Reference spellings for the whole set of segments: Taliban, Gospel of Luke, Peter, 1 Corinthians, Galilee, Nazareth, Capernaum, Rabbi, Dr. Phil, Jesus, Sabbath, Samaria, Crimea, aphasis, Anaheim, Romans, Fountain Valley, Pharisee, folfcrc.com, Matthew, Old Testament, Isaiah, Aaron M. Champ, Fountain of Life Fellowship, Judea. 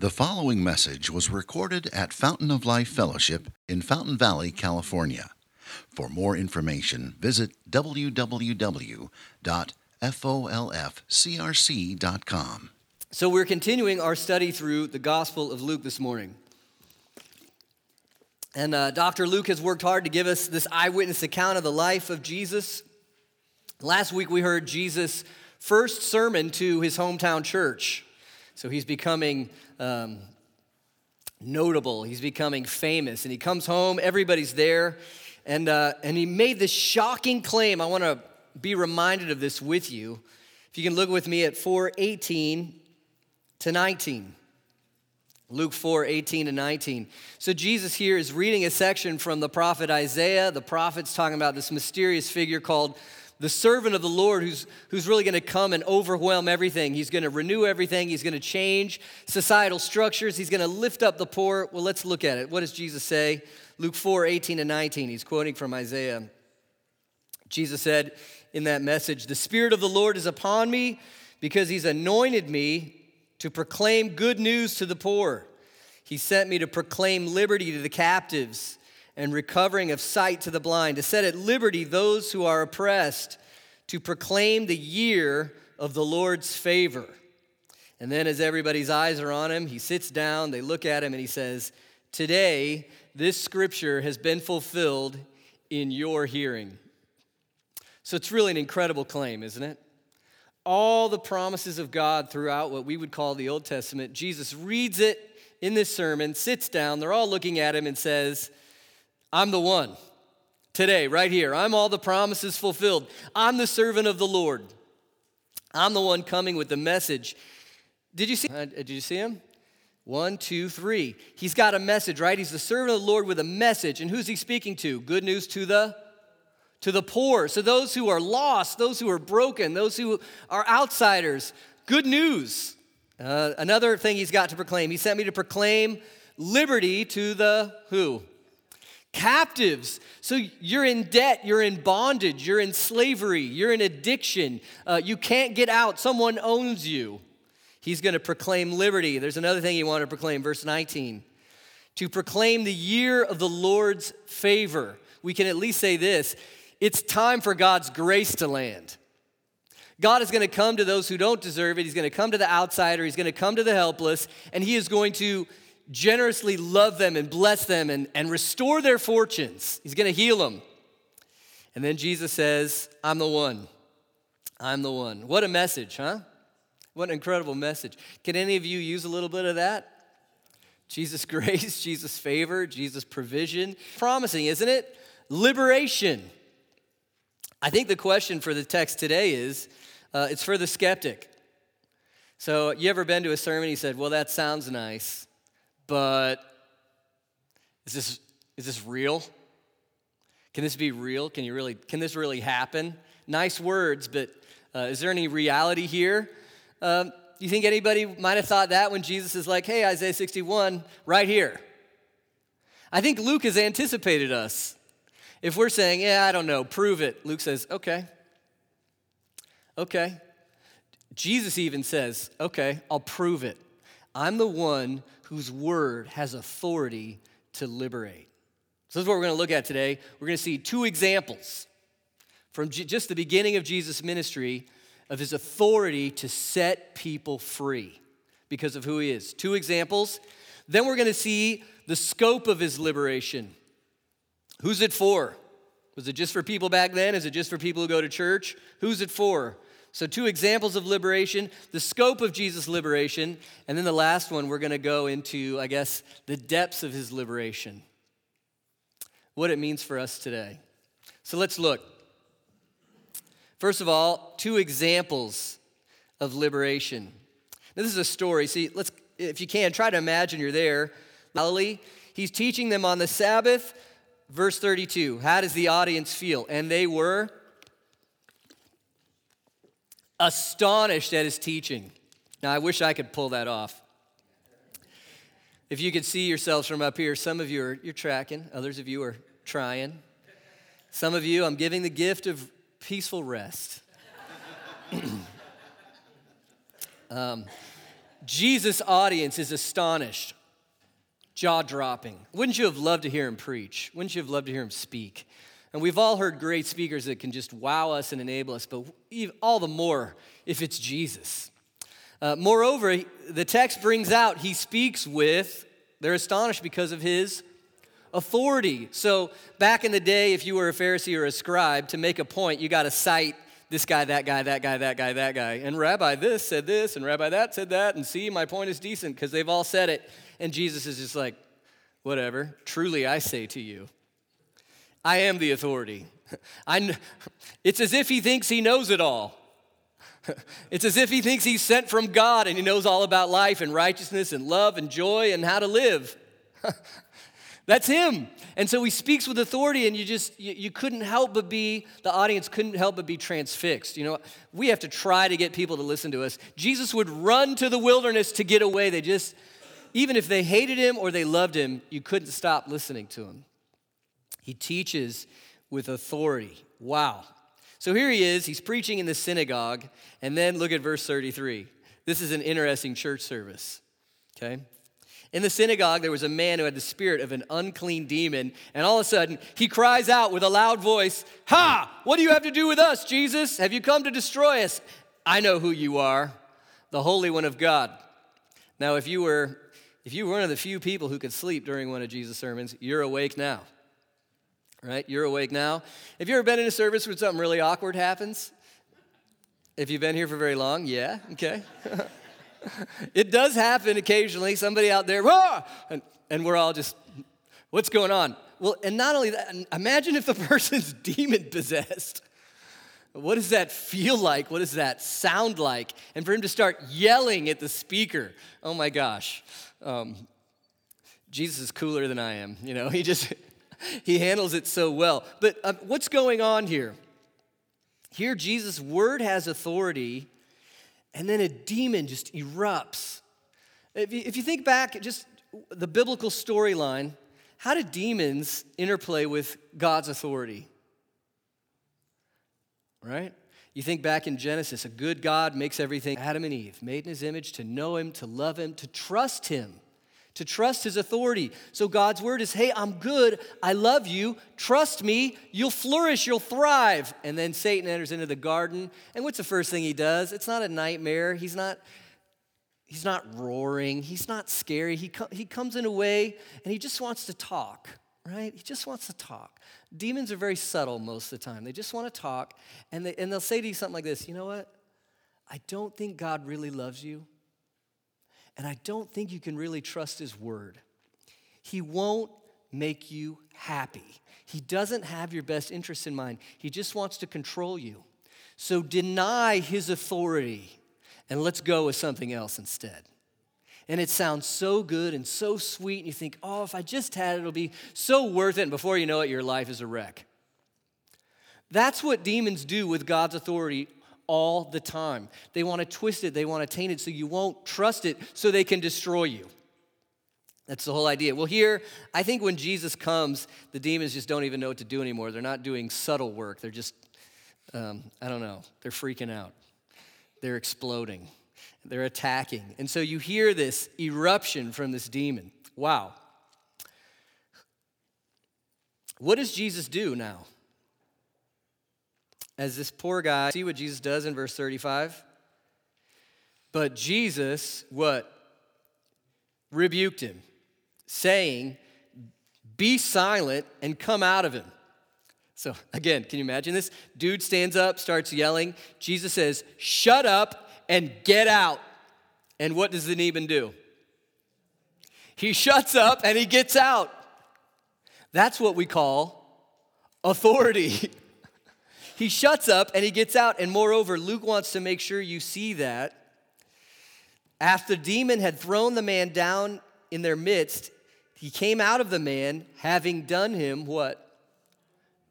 The following message was recorded at Fountain of Life Fellowship in Fountain Valley, California. For more information, visit www.folfcrc.com. So we're continuing our study through the Gospel of Luke this morning. And Dr. Luke has worked hard to give us this eyewitness account of the life of Jesus. Last week we heard Jesus' first sermon to his hometown church. So he's becoming notable. He's becoming famous. And he comes home. Everybody's there. And he made this shocking claim. I want to be reminded of this with you. If you can look with me at 4:18-19. Luke 4:18-19. So Jesus here is reading a section from the prophet Isaiah. The prophet's talking about this mysterious figure called the servant of the Lord who's really going to come and overwhelm everything. He's going to renew everything. He's going to change societal structures. He's going to lift up the poor. Well, let's look at it. What does Jesus say? Luke 4:18-19. He's quoting from Isaiah. Jesus said in that message, "The Spirit of the Lord is upon me because he's anointed me to proclaim good news to the poor. He sent me to proclaim liberty to the captives and recovering of sight to the blind, to set at liberty those who are oppressed, to proclaim the year of the Lord's favor." And then as everybody's eyes are on him, he sits down, they look at him, and he says, "Today, this scripture has been fulfilled in your hearing." So it's really an incredible claim, isn't it? All the promises of God throughout what we would call the Old Testament, Jesus reads it in this sermon, sits down, they're all looking at him and says, "I'm the one, today, right here. I'm all the promises fulfilled. I'm the servant of the Lord. I'm the one coming with the message." Did you see him? 1, 2, 3. He's got a message, right? He's the servant of the Lord with a message. And who's he speaking to? Good news to the poor. So those who are lost, those who are broken, those who are outsiders, good news. Another thing he's got to proclaim. He sent me to proclaim liberty to the who? Captives. So you're in debt, you're in bondage, you're in slavery, you're in addiction, you can't get out, someone owns you. He's going to proclaim liberty. There's another thing he wanted to proclaim, verse 19, to proclaim the year of the Lord's favor. We can at least say this, it's time for God's grace to land. God is going to come to those who don't deserve it. He's going to come to the outsider, he's going to come to the helpless, and he is going to generously love them and bless them and restore their fortunes. He's going to heal them. And then Jesus says, "I'm the one. I'm the one." What a message, huh? What an incredible message. Can any of you use a little bit of that? Jesus' grace, Jesus' favor, Jesus' provision. Promising, isn't it? Liberation. I think the question for the text today is, it's for the skeptic. So you ever been to a sermon, he said, "Well, that sounds nice, but is this real? Can this be real? Can this really happen? Nice words, but is there any reality here?" You think anybody might have thought that when Jesus is like, "Hey, Isaiah 61, right here." I think Luke has anticipated us. If we're saying, "Yeah, I don't know, prove it," Luke says, okay. Jesus even says, "Okay, I'll prove it. I'm the one whose word has authority to liberate." So this is what we're going to look at today. We're going to see two examples from just the beginning of Jesus' ministry of his authority to set people free because of who he is. Two examples. Then we're going to see the scope of his liberation. Who's it for? Was it just for people back then? Is it just for people who go to church? Who's it for? So two examples of liberation, the scope of Jesus' liberation, and then the last one, we're going to go into, I guess, the depths of his liberation, what it means for us today. So let's look. First of all, two examples of liberation. Now, this is a story. See, let's, if you can, try to imagine you're there. Galilee, he's teaching them on the Sabbath. Verse 32, how does the audience feel? And they were astonished at his teaching. Now, I wish I could pull that off. If you could see yourselves from up here, some of you you're tracking. Others of you are trying. Some of you, I'm giving the gift of peaceful rest. Jesus' audience is astonished, jaw-dropping. Wouldn't you have loved to hear him preach? Wouldn't you have loved to hear him speak? And we've all heard great speakers that can just wow us and enable us, but all the more if it's Jesus. Moreover, the text brings out he speaks with, they're astonished because of his authority. So back in the day, if you were a Pharisee or a scribe, to make a point, you got to cite this guy, that guy, that guy, that guy, that guy. And Rabbi this said this, and Rabbi that said that, and see, my point is decent because they've all said it. And Jesus is just like, whatever, truly I say to you, I am the authority. It's as if he thinks he knows it all. It's as if he thinks he's sent from God and he knows all about life and righteousness and love and joy and how to live. That's him. And so he speaks with authority, and you couldn't help but be, the audience couldn't help but be transfixed. You know, we have to try to get people to listen to us. Jesus would run to the wilderness to get away. Even if they hated him or they loved him, you couldn't stop listening to him. He teaches with authority. Wow. So here he is. He's preaching in the synagogue. And then look at verse 33. This is an interesting church service, okay? In the synagogue, there was a man who had the spirit of an unclean demon. And all of a sudden, he cries out with a loud voice, "Ha! What do you have to do with us, Jesus? Have you come to destroy us? I know who you are, the Holy One of God." Now, if you were one of the few people who could sleep during one of Jesus' sermons, you're awake now. Right? You're awake now. Have you ever been in a service where something really awkward happens? If you've been here for very long, yeah, okay. It does happen occasionally. Somebody out there, "Whoa!" and we're all just, what's going on? Well, and not only that, imagine if the person's demon-possessed. What does that feel like? What does that sound like? And for him to start yelling at the speaker, oh my gosh. Jesus is cooler than I am. You know, he handles it so well. But what's going on here? Here, Jesus' word has authority, and then a demon just erupts. If you think back, just the biblical storyline, how do demons interplay with God's authority? Right? You think back in Genesis, a good God makes everything, Adam and Eve, made in his image, to know him, to love him, to trust his authority. So God's word is, hey, I'm good, I love you, trust me, you'll flourish, you'll thrive. And then Satan enters into the garden, and what's the first thing he does? It's not a nightmare, he's not roaring, he's not scary, he comes in a way, and he just wants to talk. Right? He just wants to talk. Demons are very subtle most of the time. They just want to talk, and they'll say to you something like this, "You know what? I don't think God really loves you, and I don't think you can really trust his word. He won't make you happy. He doesn't have your best interests in mind. He just wants to control you. So deny his authority, and let's go with something else instead." And it sounds so good and so sweet, and you think, oh, if I just had it, it'll be so worth it. And before you know it, your life is a wreck. That's what demons do with God's authority all the time. They want to twist it. They want to taint it so you won't trust it, so they can destroy you. That's the whole idea. Well, here, I think when Jesus comes, the demons just don't even know what to do anymore. They're not doing subtle work. They're just, I don't know, they're freaking out. They're exploding. They're attacking. And so you hear this eruption from this demon. Wow. What does Jesus do now? As this poor guy, see what Jesus does in verse 35? But Jesus, what? Rebuked him, saying, "Be silent and come out of him." So again, can you imagine this? Dude stands up, starts yelling. Jesus says, "Shut up and get out." And what does the demon do? He shuts up and he gets out. That's what we call authority. He shuts up and he gets out. And moreover, Luke wants to make sure you see that. After the demon had thrown the man down in their midst, he came out of the man, having done him what?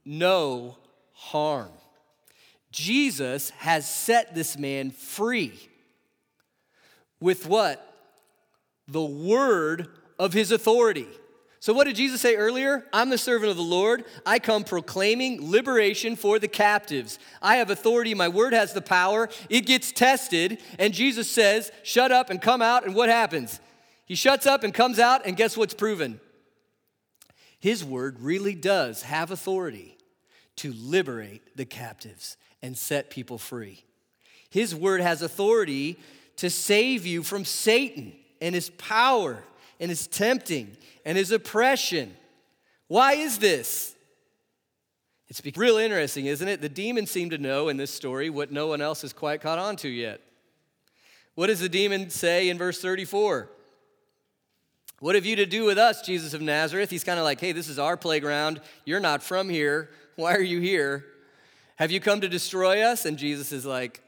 No harm. Jesus has set this man free with what? The word of his authority. So what did Jesus say earlier? I'm the servant of the Lord. I come proclaiming liberation for the captives. I have authority. My word has the power. It gets tested. And Jesus says, shut up and come out. And what happens? He shuts up and comes out. And guess what's proven? His word really does have authority to liberate the captives and set people free. His word has authority to save you from Satan and his power and his tempting and his oppression. Why is this? It's real interesting, isn't it? The demon seemed to know in this story what no one else has quite caught on to yet. What does the demon say in verse 34? What have you to do with us, Jesus of Nazareth? He's kind of like, hey, this is our playground. You're not from here. Why are you here? Have you come to destroy us? And Jesus is like,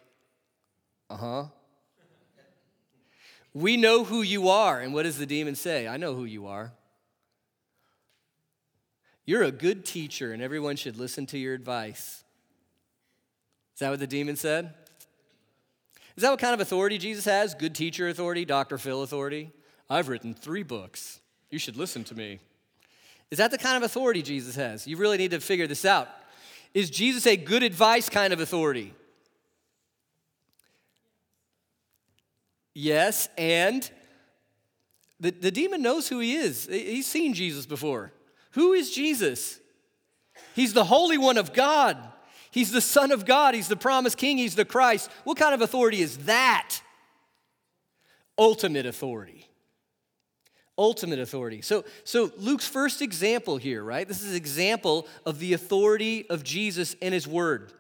We know who you are. And what does the demon say? I know who you are. You're a good teacher, and everyone should listen to your advice. Is that what the demon said? Is that what kind of authority Jesus has? Good teacher authority, Dr. Phil authority? I've written 3 books. You should listen to me. Is that the kind of authority Jesus has? You really need to figure this out. Is Jesus a good advice kind of authority? Yes, and the demon knows who he is. He's seen Jesus before. Who is Jesus? He's the Holy One of God. He's the Son of God. He's the promised King. He's the Christ. What kind of authority is that? Ultimate authority. Ultimate authority. So Luke's first example here, right? This is an example of the authority of Jesus and his word.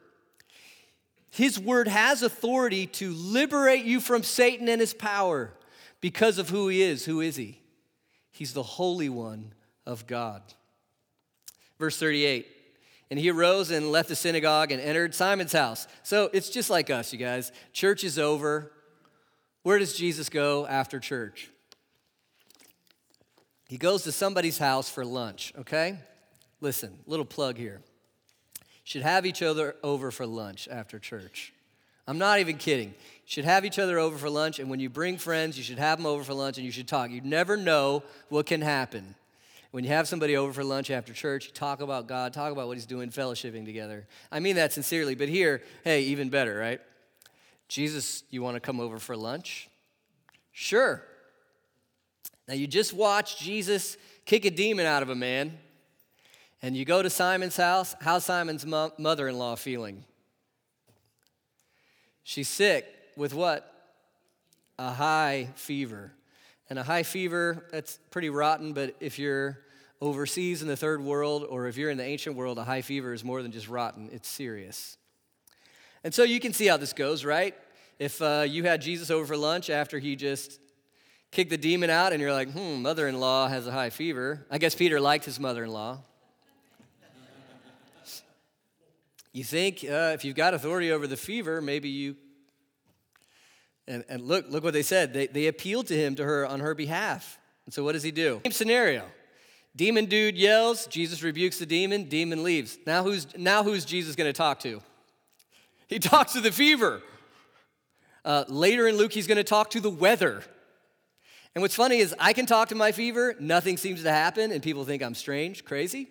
His word has authority to liberate you from Satan and his power because of who he is. Who is he? He's the Holy One of God. Verse 38, and he arose and left the synagogue and entered Simon's house. So it's just like us, you guys. Church is over. Where does Jesus go after church? He goes to somebody's house for lunch, okay? Listen, little plug here. Should have each other over for lunch after church. I'm not even kidding. Should have each other over for lunch, and when you bring friends, you should have them over for lunch, and you should talk. You never know what can happen. When you have somebody over for lunch after church, you talk about God, talk about what he's doing, fellowshipping together. I mean that sincerely, but here, hey, even better, right? Jesus, you want to come over for lunch? Sure. Now, you just watched Jesus kick a demon out of a man, and you go to Simon's house. How's Simon's mother-in-law feeling? She's sick with what? A high fever. And a high fever, that's pretty rotten, but if you're overseas in the third world or if you're in the ancient world, a high fever is more than just rotten. It's serious. And so you can see how this goes, right? If you had Jesus over for lunch after he just kicked the demon out and you're like, mother-in-law has a high fever. I guess Peter liked his mother-in-law. You think if you've got authority over the fever, maybe you, and look what they said. They appealed to him, to her, on her behalf. And so what does he do? Same scenario. Demon dude yells, Jesus rebukes the demon, demon leaves. Now who's Jesus going to talk to? He talks to the fever. Later in Luke, he's going to talk to the weather. And what's funny is I can talk to my fever, nothing seems to happen, and people think I'm strange, crazy.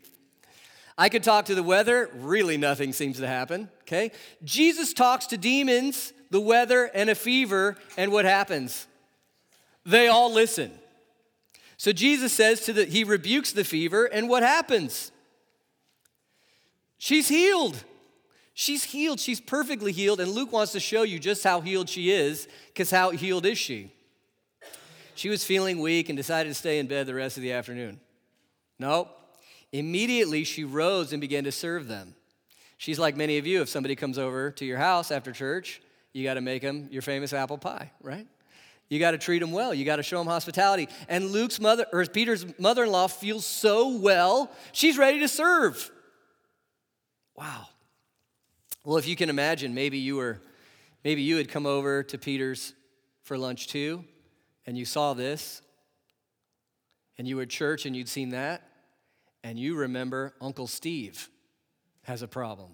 I could talk to the weather, really nothing seems to happen, okay? Jesus talks to demons, the weather, and a fever, and what happens? They all listen. So Jesus says he rebukes the fever, and what happens? She's healed. She's healed. She's perfectly healed, and Luke wants to show you just how healed she is, because how healed is she? She was feeling weak and decided to stay in bed the rest of the afternoon. Nope. Immediately, she rose and began to serve them. She's like many of you. If somebody comes over to your house after church, you got to make them your famous apple pie, right? You got to treat them well. You got to show them hospitality. And Peter's mother-in-law feels so well, she's ready to serve. Wow. Well, if you can imagine, maybe you had come over to Peter's for lunch too, and you saw this, and you were at church and you'd seen that. And you remember Uncle Steve has a problem.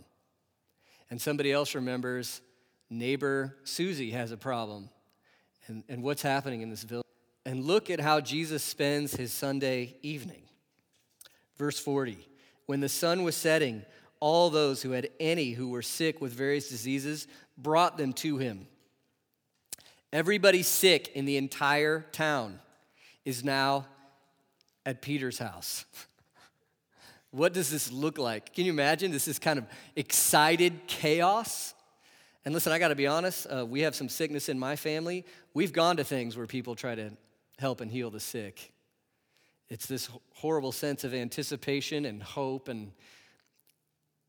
And somebody else remembers neighbor Susie has a problem. And what's happening in this village. And look at how Jesus spends his Sunday evening. Verse 40, when the sun was setting, all those who had any who were sick with various diseases brought them to him. Everybody sick in the entire town is now at Peter's house. What does this look like? Can you imagine? This is kind of excited chaos. And listen, I got to be honest, we have some sickness in my family. We've gone to things where people try to help and heal the sick. It's this horrible sense of anticipation and hope, and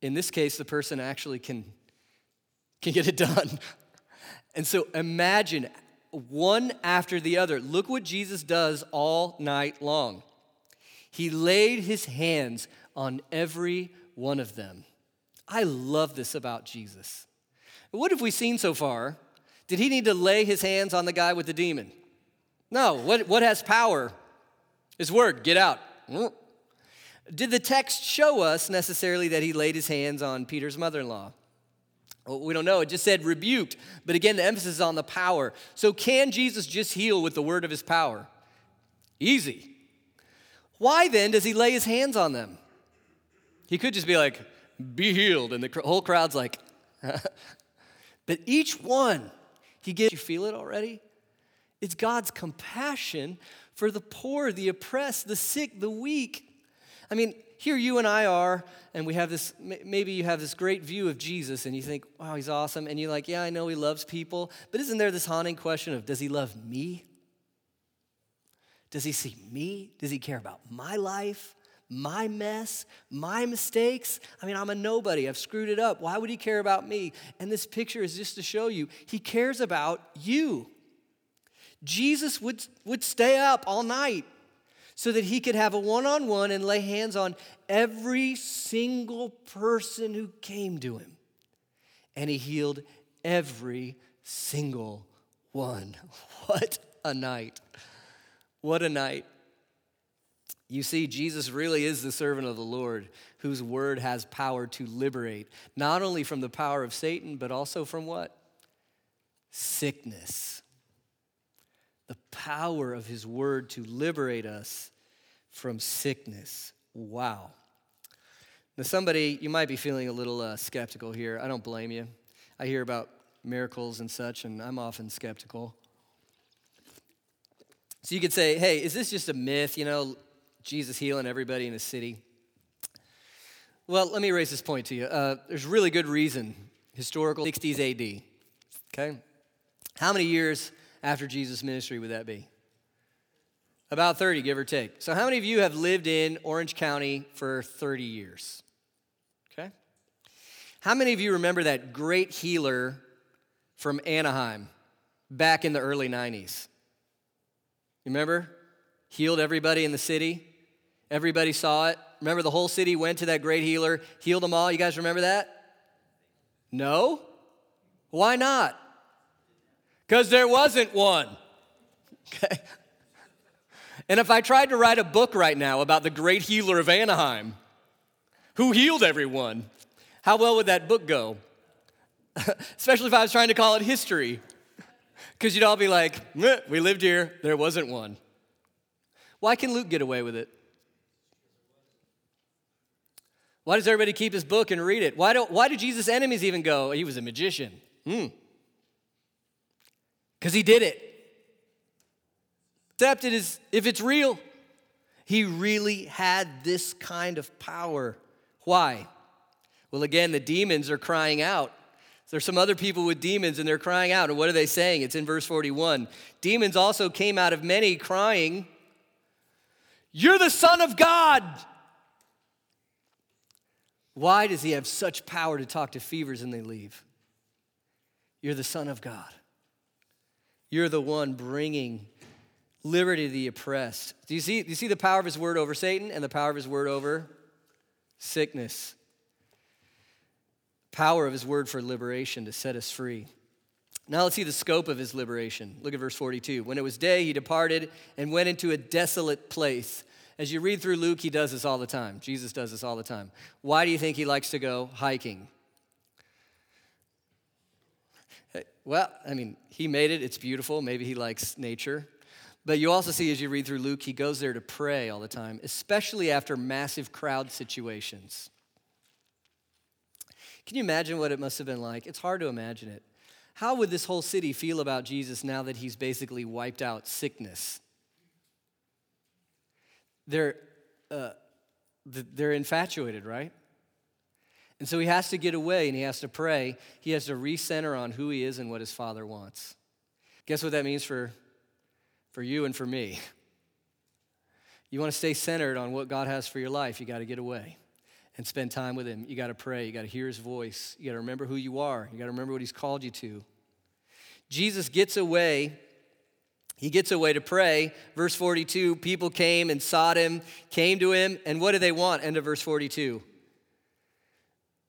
in this case, the person actually can get it done. And so imagine one after the other. Look what Jesus does all night long. He laid his hands on every one of them. I love this about Jesus. What have we seen so far? Did he need to lay his hands on the guy with the demon? No. What has power? His word, get out. Did the text show us necessarily that he laid his hands on Peter's mother-in-law? Well, we don't know. It just said rebuked. But again, the emphasis is on the power. So can Jesus just heal with the word of his power? Easy. Why then does he lay his hands on them? He could just be like, be healed. And the whole crowd's like, but each one, he gives, you feel it already? It's God's compassion for the poor, the oppressed, the sick, the weak. I mean, here you and I are, and we have this, maybe you have this great view of Jesus, and you think, wow, he's awesome. And you're like, yeah, I know he loves people. But isn't there this haunting question of, does he love me? Does he see me? Does he care about my life, my mess, my mistakes? I mean, I'm a nobody. I've screwed it up. Why would he care about me? And this picture is just to show you, he cares about you. Jesus would stay up all night so that he could have a one-on-one and lay hands on every single person who came to him. And he healed every single one. What a night. What a night. You see, Jesus really is the servant of the Lord whose word has power to liberate, not only from the power of Satan, but also from what? Sickness. The power of his word to liberate us from sickness. Wow. Now somebody, you might be feeling a little skeptical here. I don't blame you. I hear about miracles and such, and I'm often skeptical. So you could say, hey, is this just a myth? You know, Jesus healing everybody in a city. Well, let me raise this point to you. There's really good reason. Historical 60s AD, okay? How many years after Jesus' ministry would that be? About 30, give or take. So how many of you have lived in Orange County for 30 years? Okay. How many of you remember that great healer from Anaheim back in the early 90s? You remember? Healed everybody in the city. Everybody saw it. Remember the whole city went to that great healer, healed them all. You guys remember that? No? Why not? Because there wasn't one, okay? And if I tried to write a book right now about the great healer of Anaheim, who healed everyone, how well would that book go? Especially if I was trying to call it history, because you'd all be like, we lived here, there wasn't one. Why can Luke get away with it? Why does everybody keep his book and read it? Why do Jesus' enemies even go, he was a magician? Because he did it. Except it is, if it's real, he really had this kind of power. Why? Well, again, the demons are crying out. There's some other people with demons, and they're crying out. And what are they saying? It's in verse 41. Demons also came out of many crying, "You're the Son of God." Why does he have such power to talk to fevers and they leave? You're the Son of God. You're the one bringing liberty to the oppressed. Do you see the power of his word over Satan and the power of his word over sickness? Power of his word for liberation to set us free. Now let's see the scope of his liberation. Look at verse 42. When it was day, he departed and went into a desolate place. As you read through Luke, he does this all the time. Jesus does this all the time. Why do you think he likes to go hiking? Well, I mean, he made it. It's beautiful. Maybe he likes nature. But you also see as you read through Luke, he goes there to pray all the time, especially after massive crowd situations. Can you imagine what it must have been like? It's hard to imagine it. How would this whole city feel about Jesus now that he's basically wiped out sickness? They're infatuated, right? And so he has to get away and he has to pray. He has to recenter on who he is and what his Father wants. Guess what that means for you and for me? You want to stay centered on what God has for your life, you got to get away and spend time with him. You got to pray. You got to hear his voice. You got to remember who you are. You got to remember what he's called you to. Jesus gets away. He gets away to pray. Verse 42, people came and sought him, came to him, and what do they want? End of verse 42.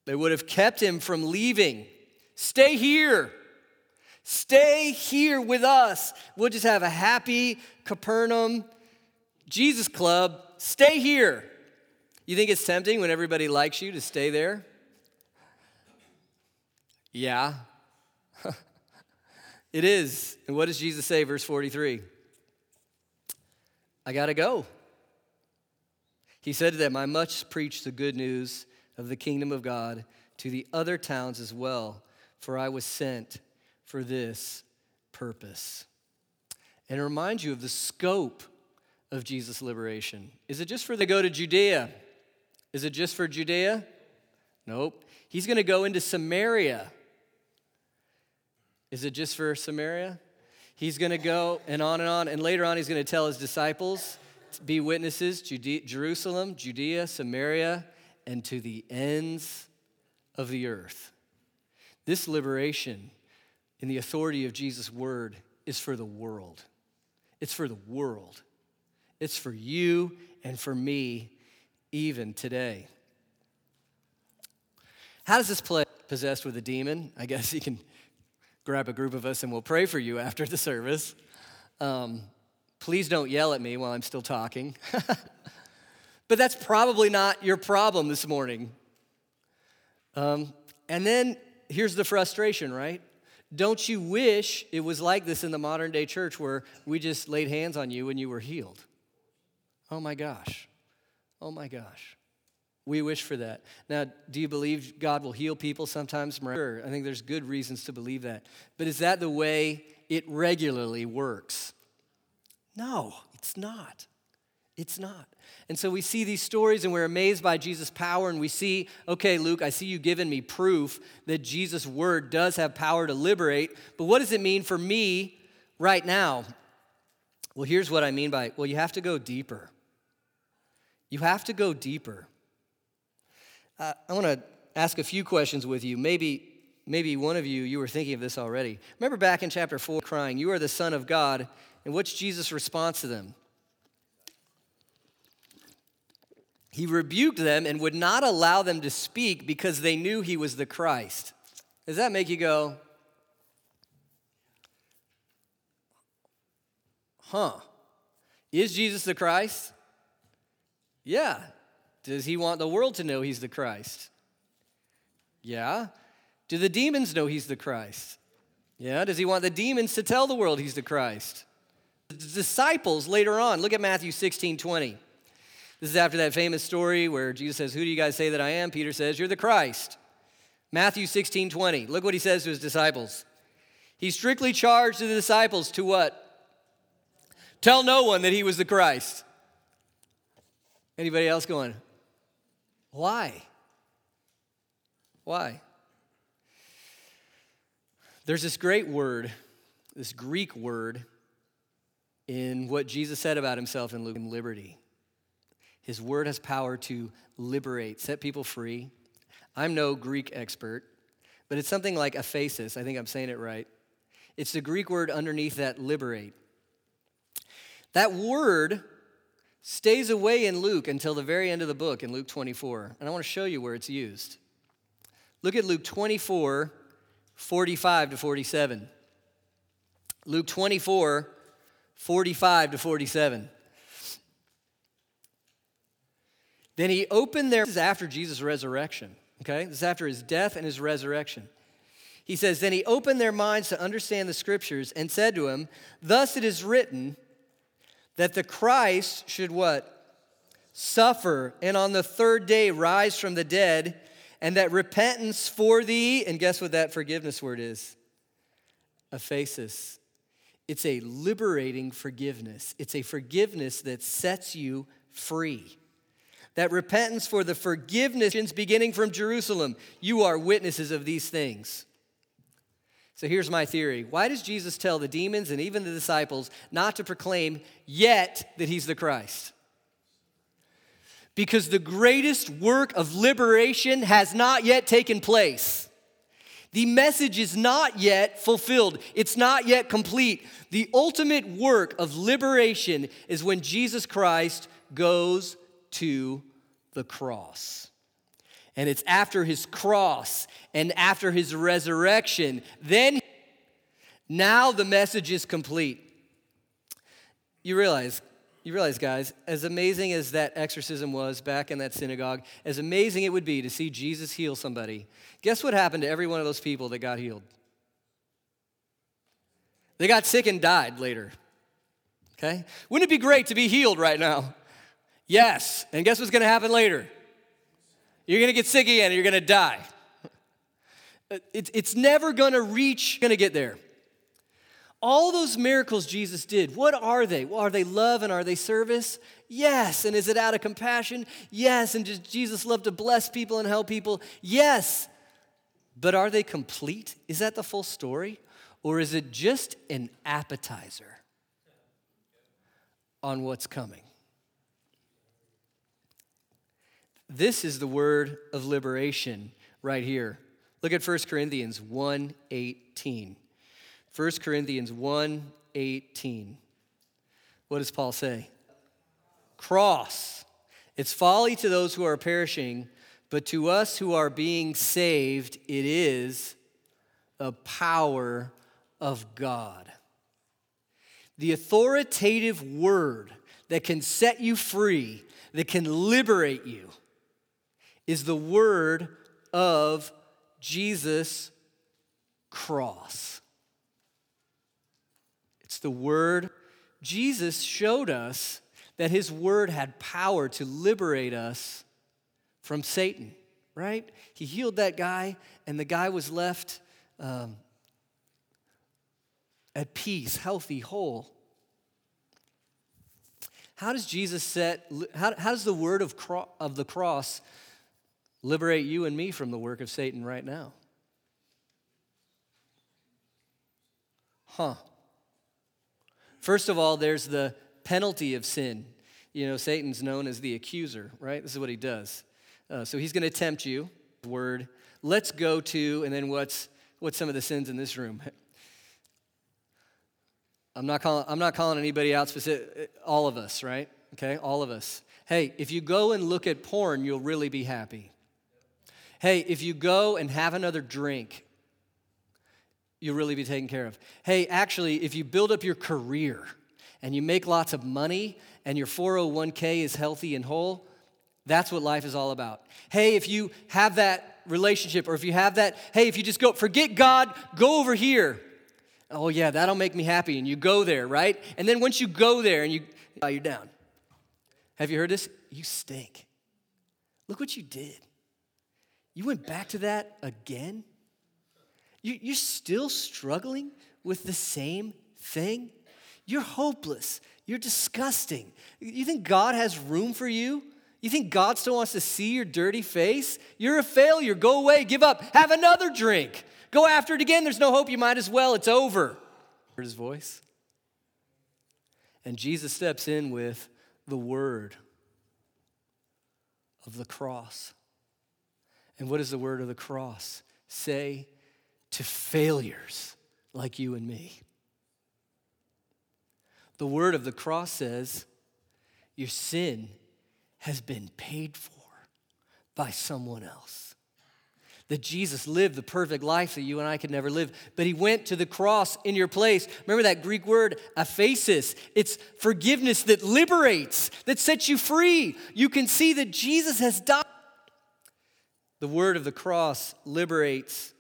They would have kept him from leaving. Stay here. Stay here with us. We'll just have a happy Capernaum Jesus Club. Stay here. You think it's tempting when everybody likes you to stay there? Yeah. It is. And what does Jesus say, verse 43? I got to go. He said to them, I must preach the good news of the kingdom of God to the other towns as well, for I was sent for this purpose. And it reminds you of the scope of Jesus' liberation. Is it just for the go to Judea? Is it just for Judea? Nope. He's going to go into Samaria. Is it just for Samaria? He's going to go and on, and later on he's going to tell his disciples, be witnesses, Jerusalem, Judea, Samaria, and to the ends of the earth. This liberation in the authority of Jesus' word is for the world. It's for the world. It's for you and for me even today. How does this play? Possessed with a demon? I guess you can grab a group of us and we'll pray for you after the service. Please don't yell at me while I'm still talking. But that's probably not your problem this morning. And then here's the frustration, right? Don't you wish it was like this in the modern day church where we just laid hands on you and you were healed? Oh my gosh. Oh my gosh. We wish for that. Now, do you believe God will heal people sometimes? Sure, I think there's good reasons to believe that. But is that the way it regularly works? No, it's not. It's not. And so we see these stories and we're amazed by Jesus' power, and we see, okay, Luke, I see you giving me proof that Jesus' word does have power to liberate, but what does it mean for me right now? Well, here's what I mean by, you have to go deeper. You have to go deeper. I want to ask a few questions with you. Maybe one of you were thinking of this already. Remember back in chapter 4, crying, you are the Son of God, and what's Jesus' response to them? He rebuked them and would not allow them to speak because they knew he was the Christ. Does that make you go, huh? Is Jesus the Christ? Yeah. Does he want the world to know he's the Christ? Yeah. Do the demons know he's the Christ? Yeah. Does he want the demons to tell the world he's the Christ? The disciples later on, look at Matthew 16:20. This is after that famous story where Jesus says, who do you guys say that I am? Peter says, you're the Christ. Matthew 16:20. Look what he says to his disciples. He strictly charged the disciples to what? Tell no one that he was the Christ. Anybody else going, why? Why? There's this great word, this Greek word, in what Jesus said about himself in Luke, in liberty. His word has power to liberate, set people free. I'm no Greek expert, but it's something like aphasis. I think I'm saying it right. It's the Greek word underneath that, liberate. That word stays away in Luke until the very end of the book in Luke 24. And I want to show you where it's used. Look at Luke 24, 45 to 47. Luke 24, 45 to 47. Then he opened their... This is after Jesus' resurrection, okay? This is after his death and his resurrection. He says, then he opened their minds to understand the scriptures and said to him, thus it is written, that the Christ should what? Suffer, and on the third day rise from the dead, and that repentance for thee, and guess what that forgiveness word is? Aphasis. It's a liberating forgiveness. It's a forgiveness that sets you free. That repentance for the forgiveness beginning from Jerusalem. You are witnesses of these things. So here's my theory. Why does Jesus tell the demons and even the disciples not to proclaim yet that he's the Christ? Because the greatest work of liberation has not yet taken place. The message is not yet fulfilled. It's not yet complete. The ultimate work of liberation is when Jesus Christ goes to the cross. And it's after his cross and after his resurrection. Then, now the message is complete. You realize, guys, as amazing as that exorcism was back in that synagogue, as amazing it would be to see Jesus heal somebody, guess what happened to every one of those people that got healed? They got sick and died later, okay? Wouldn't it be great to be healed right now? Yes, and guess what's going to happen later? You're going to get sick again and you're going to die. It's never going to reach, going to get there. All those miracles Jesus did, what are they? Well, are they love and are they service? Yes. And is it out of compassion? Yes. And does Jesus love to bless people and help people? Yes. But are they complete? Is that the full story? Or is it just an appetizer on what's coming? This is the word of liberation right here. Look at 1 Corinthians 1:18. 1 Corinthians 1:18. What does Paul say? Cross. It's folly to those who are perishing, but to us who are being saved, it is the power of God. The authoritative word that can set you free, that can liberate you, is the word of Jesus' cross. It's the word. Jesus showed us that his word had power to liberate us from Satan, right? He healed that guy, and the guy was left at peace, healthy, whole. How does Jesus how does the word of the cross liberate you and me from the work of Satan right now? Huh. First of all, there's the penalty of sin. You know, Satan's known as the accuser, right? This is what he does. So he's going to tempt you. Word. Let's go to, and then what's some of the sins in this room? I'm not calling anybody out specific. All of us, right? Okay, all of us. Hey, if you go and look at porn, you'll really be happy. Hey, if you go and have another drink, you'll really be taken care of. Hey, actually, if you build up your career and you make lots of money and your 401k is healthy and whole, that's what life is all about. Hey, if you have that relationship, or if you have that, hey, if you just go, forget God, go over here. Oh, yeah, that'll make me happy. And you go there, right? And then once you go there and you're down. Have you heard this? You stink. Look what you did. You went back to that again? You're still struggling with the same thing? You're hopeless. You're disgusting. You think God has room for you? You think God still wants to see your dirty face? You're a failure. Go away. Give up. Have another drink. Go after it again. There's no hope. You might as well. It's over. Heard his voice. And Jesus steps in with the word of the cross. And what does the word of the cross say? To failures like you and me. The word of the cross says, your sin has been paid for by someone else. That Jesus lived the perfect life that you and I could never live, but he went to the cross in your place. Remember that Greek word, aphasis. It's forgiveness that liberates, that sets you free. You can see that Jesus has died. The word of the cross liberates.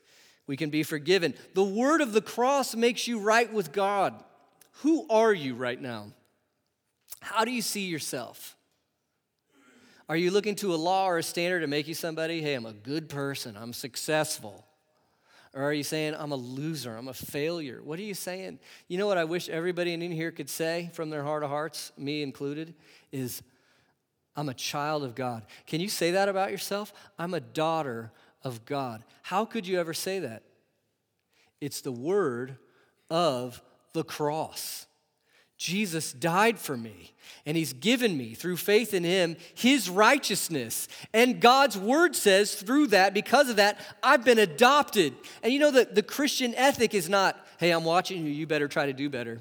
We can be forgiven. The word of the cross makes you right with God. Who are you right now? How do you see yourself? Are you looking to a law or a standard to make you somebody? Hey, I'm a good person. I'm successful. Or are you saying, I'm a loser. I'm a failure. What are you saying? You know what I wish everybody in here could say from their heart of hearts, me included, is I'm a child of God. Can you say that about yourself? I'm a daughter of God. How could you ever say that? It's the word of the cross. Jesus died for me, and he's given me, through faith in him, his righteousness. And God's word says through that, because of that, I've been adopted. And you know that the Christian ethic is not, hey, I'm watching you, you better try to do better.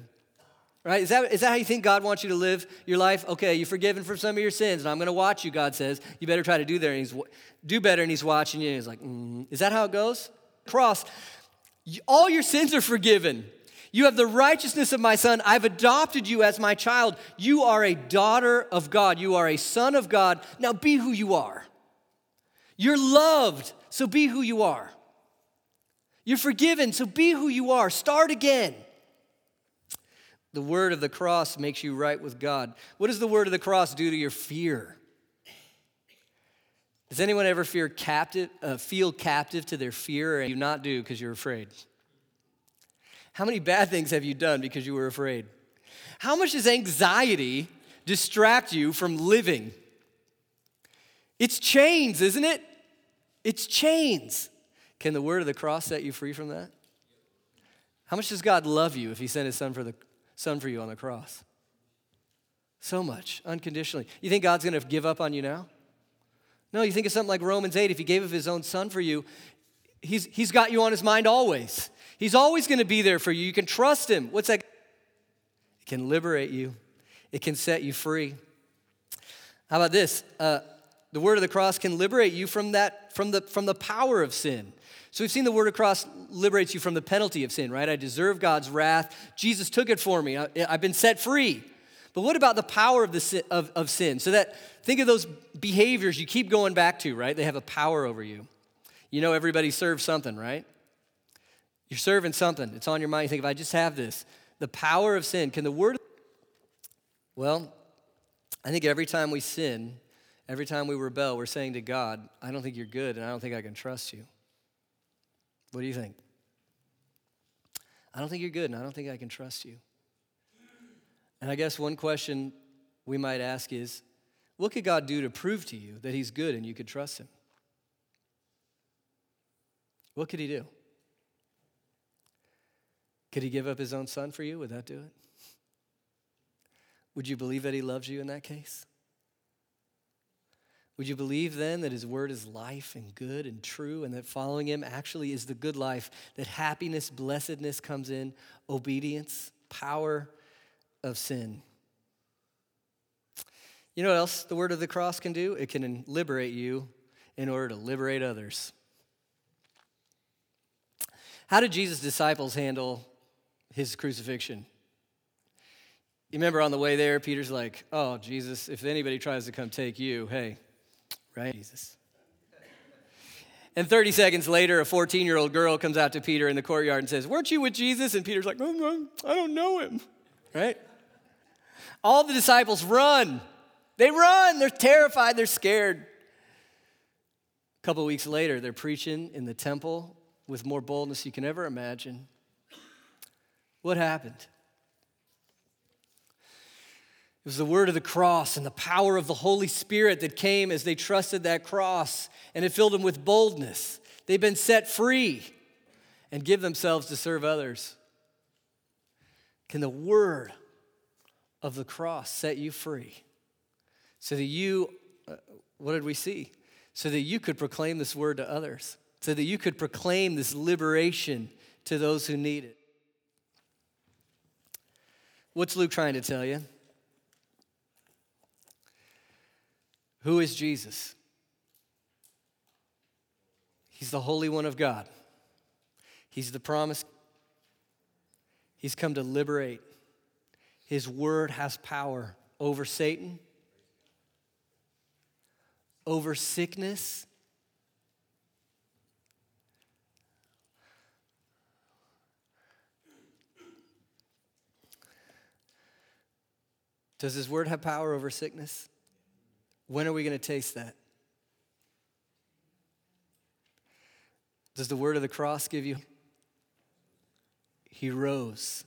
Right? Is that how you think God wants you to live your life? Okay, you're forgiven for some of your sins, and I'm going to watch you, God says. You better try to do better, and he's watching you, and he's like, Is that how it goes? Cross, all your sins are forgiven. You have the righteousness of my son. I've adopted you as my child. You are a daughter of God. You are a son of God. Now be who you are. You're loved, so be who you are. You're forgiven, so be who you are. Start again. The word of the cross makes you right with God. What does the word of the cross do to your fear? Does anyone ever feel captive to their fear? And you not do because you're afraid. How many bad things have you done because you were afraid? How much does anxiety distract you from living? It's chains, isn't it? It's chains. Can the word of the cross set you free from that? How much does God love you if he sent his son for you on the cross? So much, unconditionally. You think God's going to give up on you now? No, you think of something like Romans 8, if he gave up his own son for you, he's got you on his mind always. He's always going to be there for you. You can trust him. What's that? It can liberate you. It can set you free. How about this? The word of the cross can liberate you from the power of sin. So we've seen the word of the cross liberates you from the penalty of sin, right? I deserve God's wrath. Jesus took it for me. I've been set free. But what about the power of sin? So that think of those behaviors you keep going back to, right? They have a power over you. You know everybody serves something, right? You're serving something. It's on your mind. You think, if I just have this, the power of sin. Can the word? Well, I think every time we sin, every time we rebel, we're saying to God, I don't think you're good, and I don't think I can trust you. What do you think? I don't think you're good, and I don't think I can trust you. And I guess one question we might ask is, what could God do to prove to you that he's good and you could trust him? What could he do? Could he give up his own son for you? Would that do it? Would you believe that he loves you in that case? Would you believe then that his word is life and good and true, and that following him actually is the good life, that happiness, blessedness comes in, obedience, power of sin? You know what else the word of the cross can do? It can liberate you in order to liberate others. How did Jesus' disciples handle his crucifixion? You remember on the way there, Peter's like, oh, Jesus, if anybody tries to come take you, hey, right, Jesus. And 30 seconds later, a 14-year-old girl comes out to Peter in the courtyard and says, weren't you with Jesus? And Peter's like, no, I don't know him, right? All the disciples run. They run. They're terrified. They're scared. A couple weeks later, they're preaching in the temple with more boldness you can ever imagine. What happened? It was the word of the cross and the power of the Holy Spirit that came as they trusted that cross, and it filled them with boldness. They've been set free and give themselves to serve others. Can the word of the cross set you free so that you, what did we see? So that you could proclaim this word to others, so that you could proclaim this liberation to those who need it. What's Luke trying to tell you? Who is Jesus? He's the Holy One of God. He's the promise. He's come to liberate. His word has power over Satan, over sickness, Does his word have power over sickness? When are we going to taste that? Does the word of the cross give you? He rose.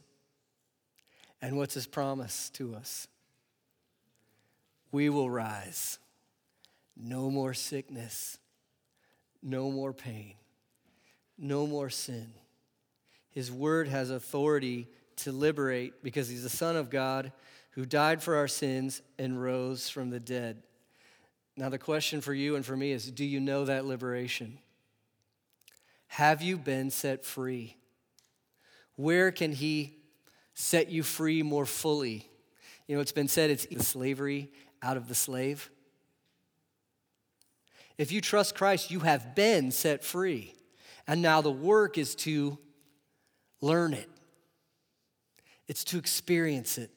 And what's his promise to us? We will rise. No more sickness. No more pain. No more sin. His word has authority to liberate because he's the Son of God who died for our sins and rose from the dead. Now the question for you and for me is, do you know that liberation? Have you been set free? Where can he set you free more fully? You know, it's been said, it's slavery out of the slave. If you trust Christ, you have been set free. And now the work is to learn it. It's to experience it.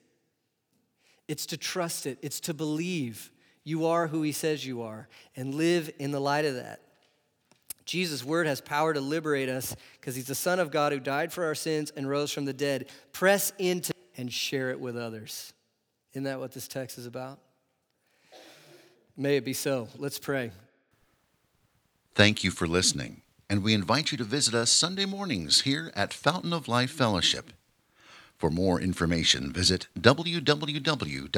It's to trust it. It's to believe you are who he says you are and live in the light of that. Jesus' word has power to liberate us because he's the Son of God who died for our sins and rose from the dead. Press into and share it with others. Isn't that what this text is about? May it be so. Let's pray. Thank you for listening, and we invite you to visit us Sunday mornings here at Fountain of Life Fellowship. For more information, visit www.folfcrc.com.